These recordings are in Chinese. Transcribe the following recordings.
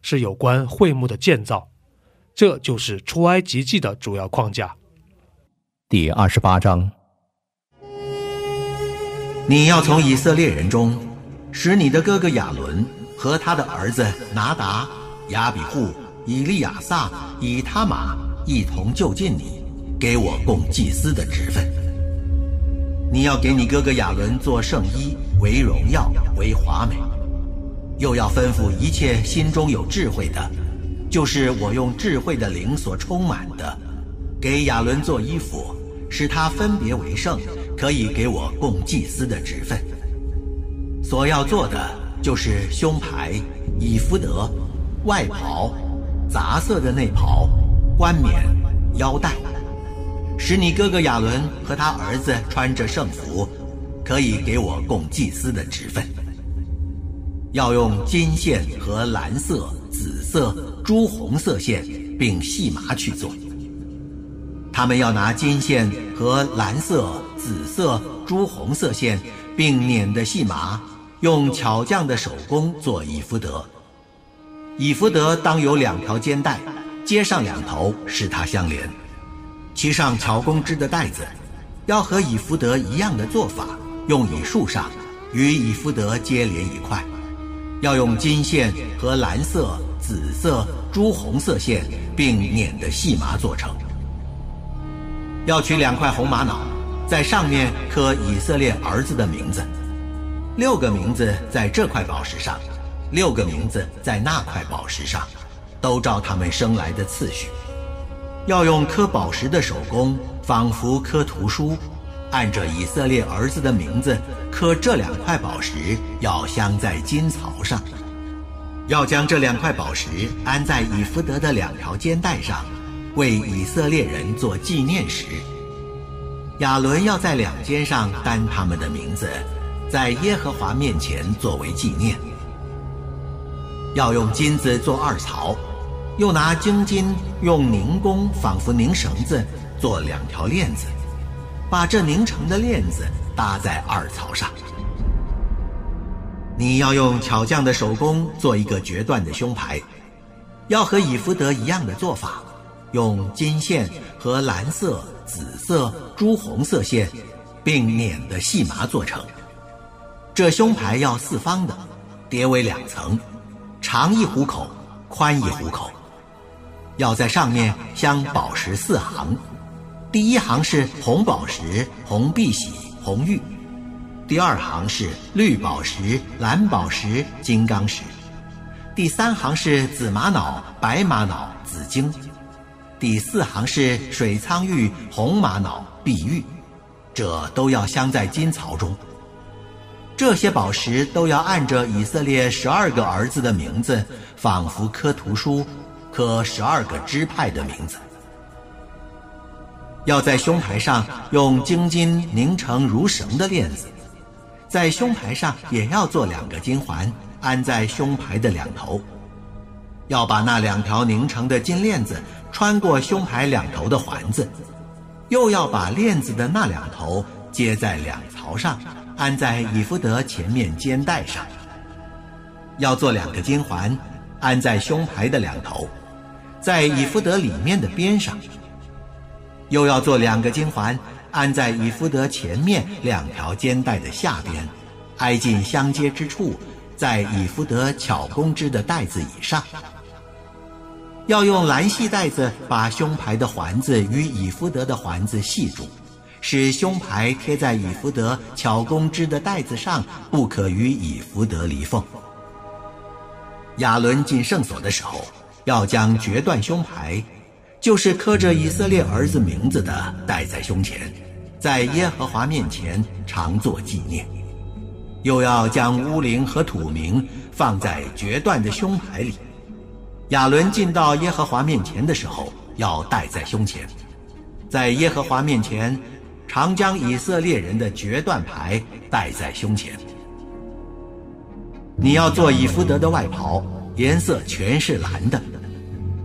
是有关会幕的建造。 这就是出埃及记的主要框架。 第28章， 你要从以色列人中， 使你的哥哥亚伦 和他的儿子拿达、 亚比户、 以利亚撒、 以他玛 一同就近你， 给我供祭司的职分。 你要给你哥哥亚伦做圣衣， 为荣耀， 为华美。 又要吩咐一切心中有智慧的， 就是我用智慧的灵所充满的， 给亚伦做衣服， 使他分别为圣， 可以给我供祭司的职分。 所要做的， 就是胸牌、 以弗得、 外袍、 杂色的内袍、 冠冕、 腰带。 使你哥哥亚伦 和他儿子穿着圣服， 可以给我供祭司的职分。 要用金线和蓝色、 紫色、 朱红色线， 并细麻去做。 他们要拿金线和蓝色、 紫色、 朱红色线， 并捻的细麻， 用巧匠的手工做以弗得。 以弗得当有2条肩带， 接上2头， 使它相连。 漆上巧工织的带子， 要和以弗得一样的做法， 用以束上， 与以弗得接连一块。 要用金线和蓝色、 紫色、 朱红色线， 并捻的细麻做成。 要取2块红玛瑙， 在上面刻以色列儿子的名字， 6个名字在这块宝石上， 6个名字在那块宝石上，都照他们生来的次序。要用刻宝石的手工，仿佛刻图书，按着以色列儿子的名字刻。这2块宝石要镶在金槽上。要将这2块宝石安在以弗得的2条肩带上，为以色列人做纪念石。 亚伦要在2肩上担他们的名字，在耶和华面前作为纪念。要用金子做2槽，又拿精金用凝工，仿佛凝绳子，做2条链子，把这凝成的链子搭在2槽上。你要用巧匠的手工做1个决断的胸牌，要和以弗得一样的做法，用金线和蓝色、 紫色、 朱红色线， 并捻的细麻做成。这胸牌要4方的，叠为2层，长1虎口，宽1虎口。要在上面镶宝石4行，第1行是红宝石、红碧玺、红玉；第2行是绿宝石、蓝宝石、金刚石；第3行是紫玛瑙、白玛瑙、紫晶。 第4行是水苍玉、红玛瑙、碧玉，这都要镶在金槽中。这些宝石都要按着以色列12个儿子的名字，仿佛刻图书，刻12个支派的名字。要在胸牌上用精金凝成如绳的链子，在胸牌上也要做2个金环，安在胸牌的2头。 要把那2条凝成的金链子穿过胸牌2头的环子，又要把链子的那2头接在2槽上，安在以弗得前面肩带上。要做2个金环，安在胸牌的2头，在以弗得里面的边上。又要做2个金环，安在以弗得前面2条肩带的下边，挨近相接之处，在以弗得巧工织的带子以上。要用蓝细带子把胸牌的环子与以弗得的环子系住，使胸牌贴在以弗得巧工织的带子上，不可与以弗得离缝。亚伦进圣所的时候，要将决断胸牌，就是刻着以色列儿子名字的，戴在胸前，在耶和华面前常作纪念。又要将乌陵和土明放在决断的胸牌里。亚伦进到耶和华面前的时候，要戴在胸前，在耶和华面前常将以色列人的决断牌戴在胸前。你要做以弗得的外袍，颜色全是蓝的，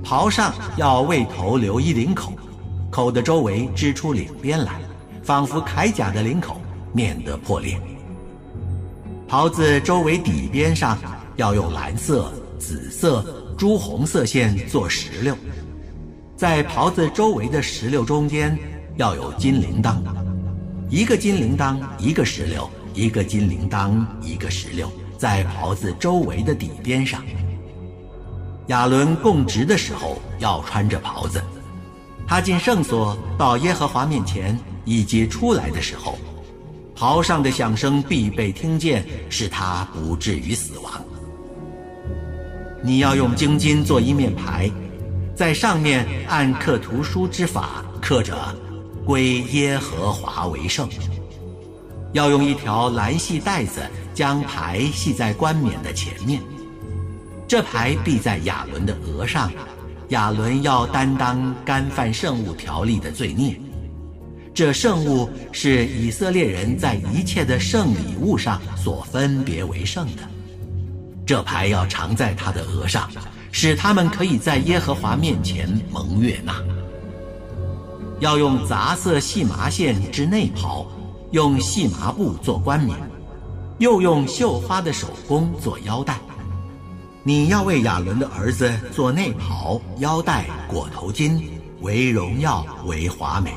袍上要为头留一领口，口的周围织出领边来，仿佛铠甲的领口，免得破裂。袍子周围底边上要用蓝色、紫色、朱红色线做石榴，在袍子周围的石榴中间要有金铃铛，一个金铃铛一个石榴，一个金铃铛一个石榴，在袍子周围的底边上。亚伦供职的时候要穿着袍子，他进圣所到耶和华面前以及出来的时候，袍上的响声必被听见，使他不至于死亡。你要用精金做一面牌，在上面按刻图书之法刻着归耶和华为圣。要用一条蓝细带子将牌系在冠冕的前面，这牌必在亚伦的额上，亚伦要担当干犯圣物条例的罪孽。这圣物是以色列人在一切的圣礼物上所分别为圣的，这牌要常在他的额上，使他们可以在耶和华面前蒙悦纳。要用杂色细麻线织内袍，用细麻布做冠冕，又用绣花的手工做腰带。你要为亚伦的儿子做内袍、腰带、裹头巾，为荣耀，为华美。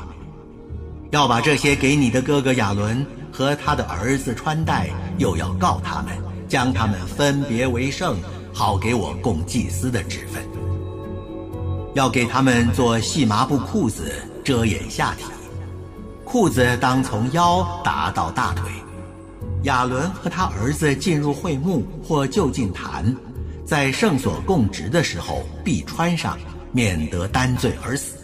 要把这些给你的哥哥亚伦和他的儿子穿戴，又要告他们，将他们分别为圣，好给我供祭司的职分。要给他们做细麻布裤子，遮掩下体，裤子当从腰达到大腿。亚伦和他儿子进入会幕或就近坛，在圣所供职的时候必穿上，免得担罪而死。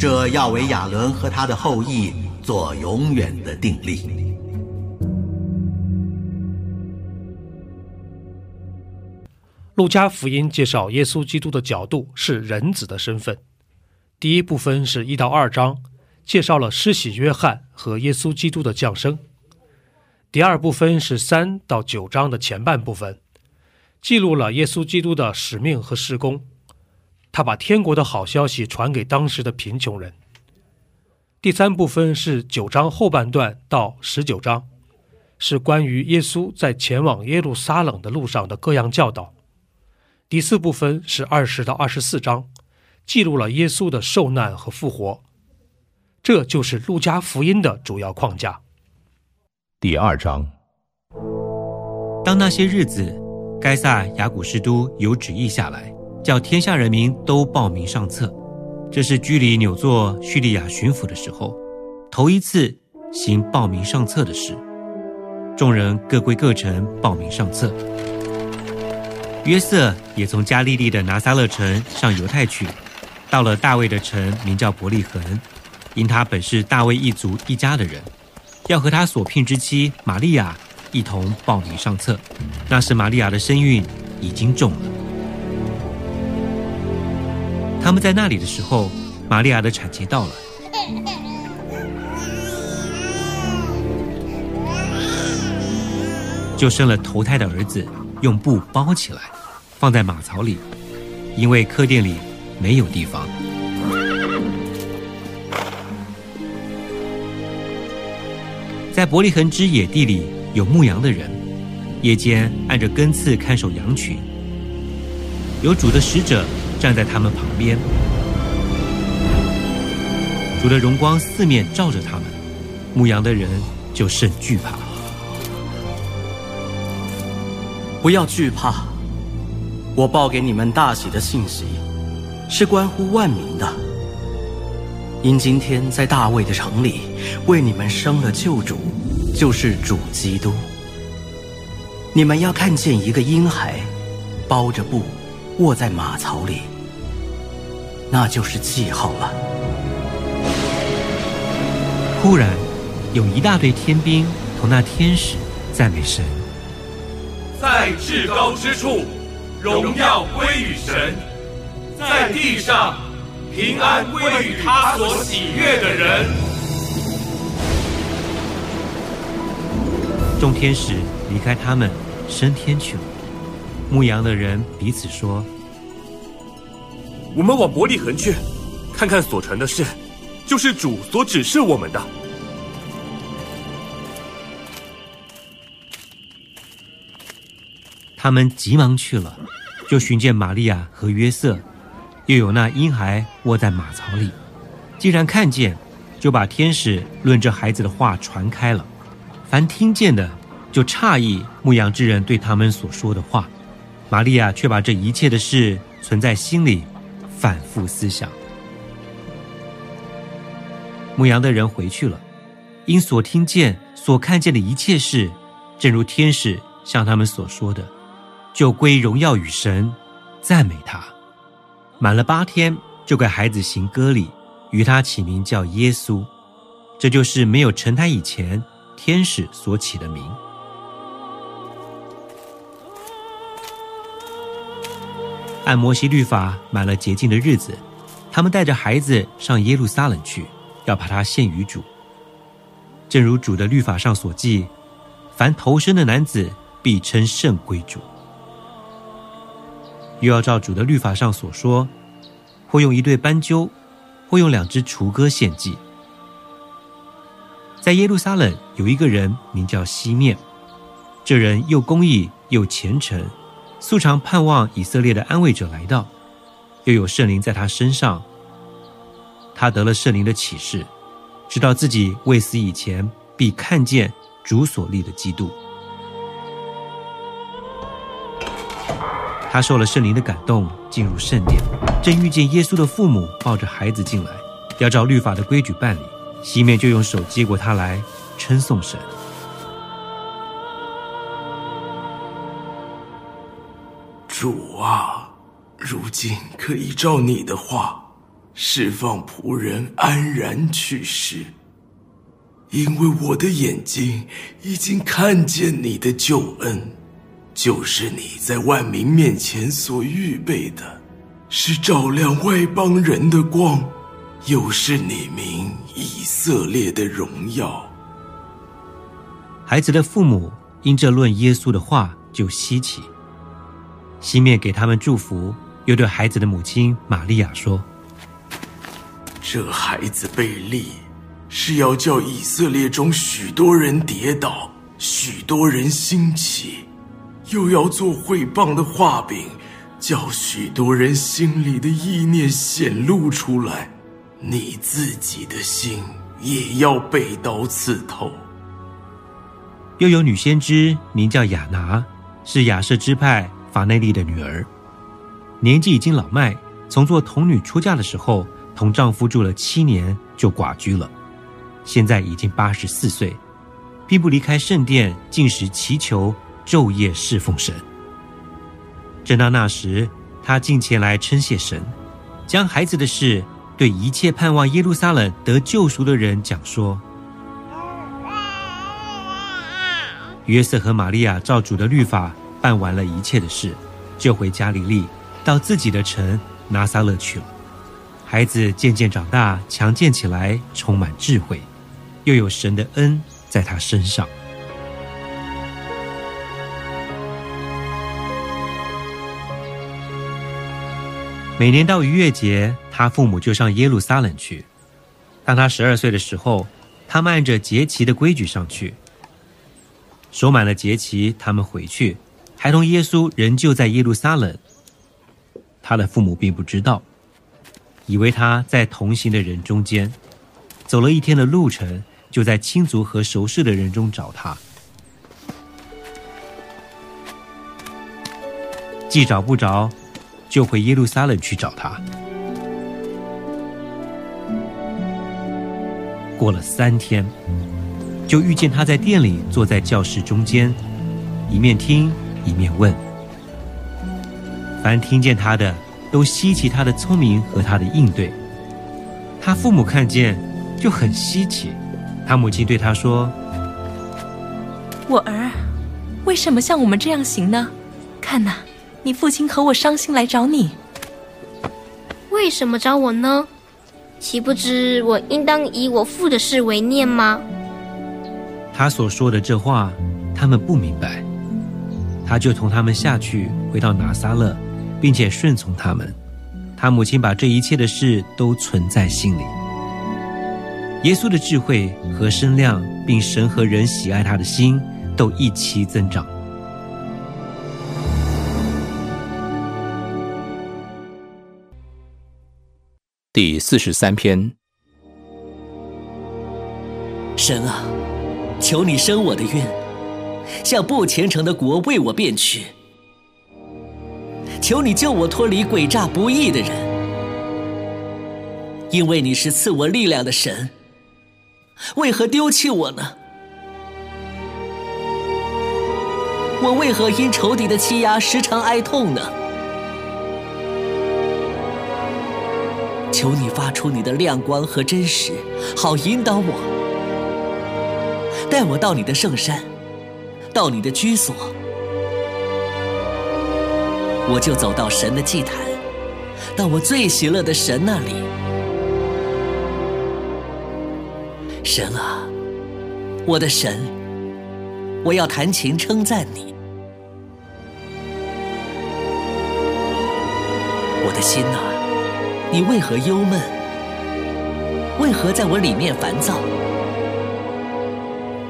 这要为亚伦和他的后裔做永远的定例。路加福音介绍耶稣基督的角度是人子的身份。第一部分是1到2章，介绍了施洗约翰和耶稣基督的降生。第二部分是3到9章的前半部分，记录了耶稣基督的使命和事工，他把天国的好消息传给当时的贫穷人。第三部分是9章后半段到19章，是关于耶稣在前往耶路撒冷的路上的各样教导。第四部分是20到24章，记录了耶稣的受难和复活。这就是路加福音的主要框架。第二章，当那些日子，该撒雅古士都有旨意下来，叫天下人民都报名上册。这是居里纽做叙利亚巡抚的时候，头一次行报名上册的事。众人各归各城报名上册。约瑟也从加利利的拿撒勒城上犹太去，到了大卫的城，名叫伯利恒，因他本是大卫一族一家的人，要和他所聘之妻玛利亚一同报名上册。那时玛利亚的身孕已经重了。他们在那里的时候，玛利亚的产期到了，就生了头胎的儿子，用布包起来放在马槽里，因为客店里没有地方。在伯利恒之野地里有牧羊的人，夜间按着根刺看守羊群，有主的使者站在他们旁边，主的荣光四面照着他们，牧羊的人就甚惧怕。不要惧怕，我报给你们大喜的信息，是关乎万民的。因今天在大卫的城里为你们生了救主，就是主基督。你们要看见一个婴孩，包着布，卧在马槽里，那就是记号了。忽然，有一大队天兵同那天使赞美神，在至高之处，荣耀归于神；在地上，平安归于他所喜悦的人。众天使离开他们，升天去了。牧羊的人彼此说：“我们往伯利恒去，看看所传的事，就是主所指示我们的。”他们急忙去了，就寻见玛利亚和约瑟，又有那婴孩卧在马槽里。既然看见，就把天使论这孩子的话传开了。凡听见的，就诧异牧羊之人对他们所说的话。玛利亚却把这一切的事存在心里，反复思想。牧羊的人回去了，因所听见、所看见的一切事，正如天使向他们所说的，就归荣耀与神，赞美他。满了8天，就给孩子行割礼，与他起名叫耶稣，这就是没有成胎以前天使所起的名。按摩西律法满了洁净的日子，他们带着孩子上耶路撒冷去，要把他献于主。正如主的律法上所记，凡头生的男子必称圣归主。又要照主的律法上所说，或用一对斑鸠，或用2只雏鸽献祭。在耶路撒冷有一个人名叫西面，这人又公义又虔诚，素常盼望以色列的安慰者来到，又有圣灵在他身上。他得了圣灵的启示，知道自己未死以前必看见主所立的基督。他受了圣灵的感动，进入圣殿，正遇见耶稣的父母抱着孩子进来，要照律法的规矩办理。西面就用手接过他来，称颂神。主啊，如今可以照你的话，释放仆人安然去世，因为我的眼睛已经看见你的救恩，就是你在万民面前所预备的，是照亮外邦人的光，又是你名以色列的荣耀。孩子的父母因这论耶稣的话就稀奇。西面给他们祝福，又对孩子的母亲玛利亚说：“这孩子被立，是要叫以色列中许多人跌倒，许多人兴起，又要做毁谤的画饼，叫许多人心里的意念显露出来。你自己的心也要被刀刺透。”又有女先知名叫亚拿，是亚舍支派法内利的女儿，年纪已经老迈，从做童女出嫁的时候，同丈夫住了7年，就寡居了。现在已经84岁，并不离开圣殿，进食祈求，昼夜侍奉神。正当那时，他近前来称谢神，将孩子的事对一切盼望耶路撒冷得救赎的人讲说。约瑟和玛利亚照主的律法办完了一切的事，就回加利利，到自己的城拿撒勒去了。孩子渐渐长大，强健起来，充满智慧，又有神的恩在他身上。每年到逾越节，他父母就上耶路撒冷去。当他12岁的时候，他们按着节期的规矩上去。守满了节期，他们回去，孩童耶稣仍旧在耶路撒冷。他的父母并不知道，以为他在同行的人中间。走了1天的路程，就在亲族和熟识的人中找他。既找不着，就回耶路撒冷去找他。过了3天，就遇见他在店里坐在教室中间，一面听一面问。凡听见他的都稀奇他的聪明和他的应对。他父母看见就很稀奇，他母亲对他说：我儿，为什么像我们这样行呢？看哪，你父亲和我伤心来找你。为什么找我呢？岂不知我应当以我父的事为念吗？他所说的这话他们不明白。他就同他们下去，回到拿撒勒，并且顺从他们。他母亲把这一切的事都存在心里。耶稣的智慧和身量，并神和人喜爱他的心，都一起增长。第43篇。神啊，求你伸我的冤，向不虔诚的国为我辩屈。求你救我脱离诡诈不义的人，因为你是赐我力量的神，为何丢弃我呢？我为何因仇敌的欺压时常哀痛呢？求你发出你的亮光和真实，好引导我，带我到你的圣山，到你的居所。我就走到神的祭坛，到我最喜乐的神那里。神啊，我的神，我要弹琴称赞你。我的心啊，你为何忧闷？为何在我里面烦躁？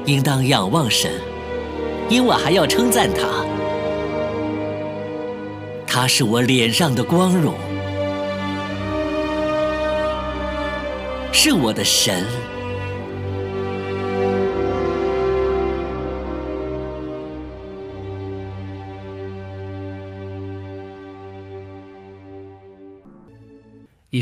应当仰望神，因我还要称赞他。他是我脸上的光荣，是我的神。以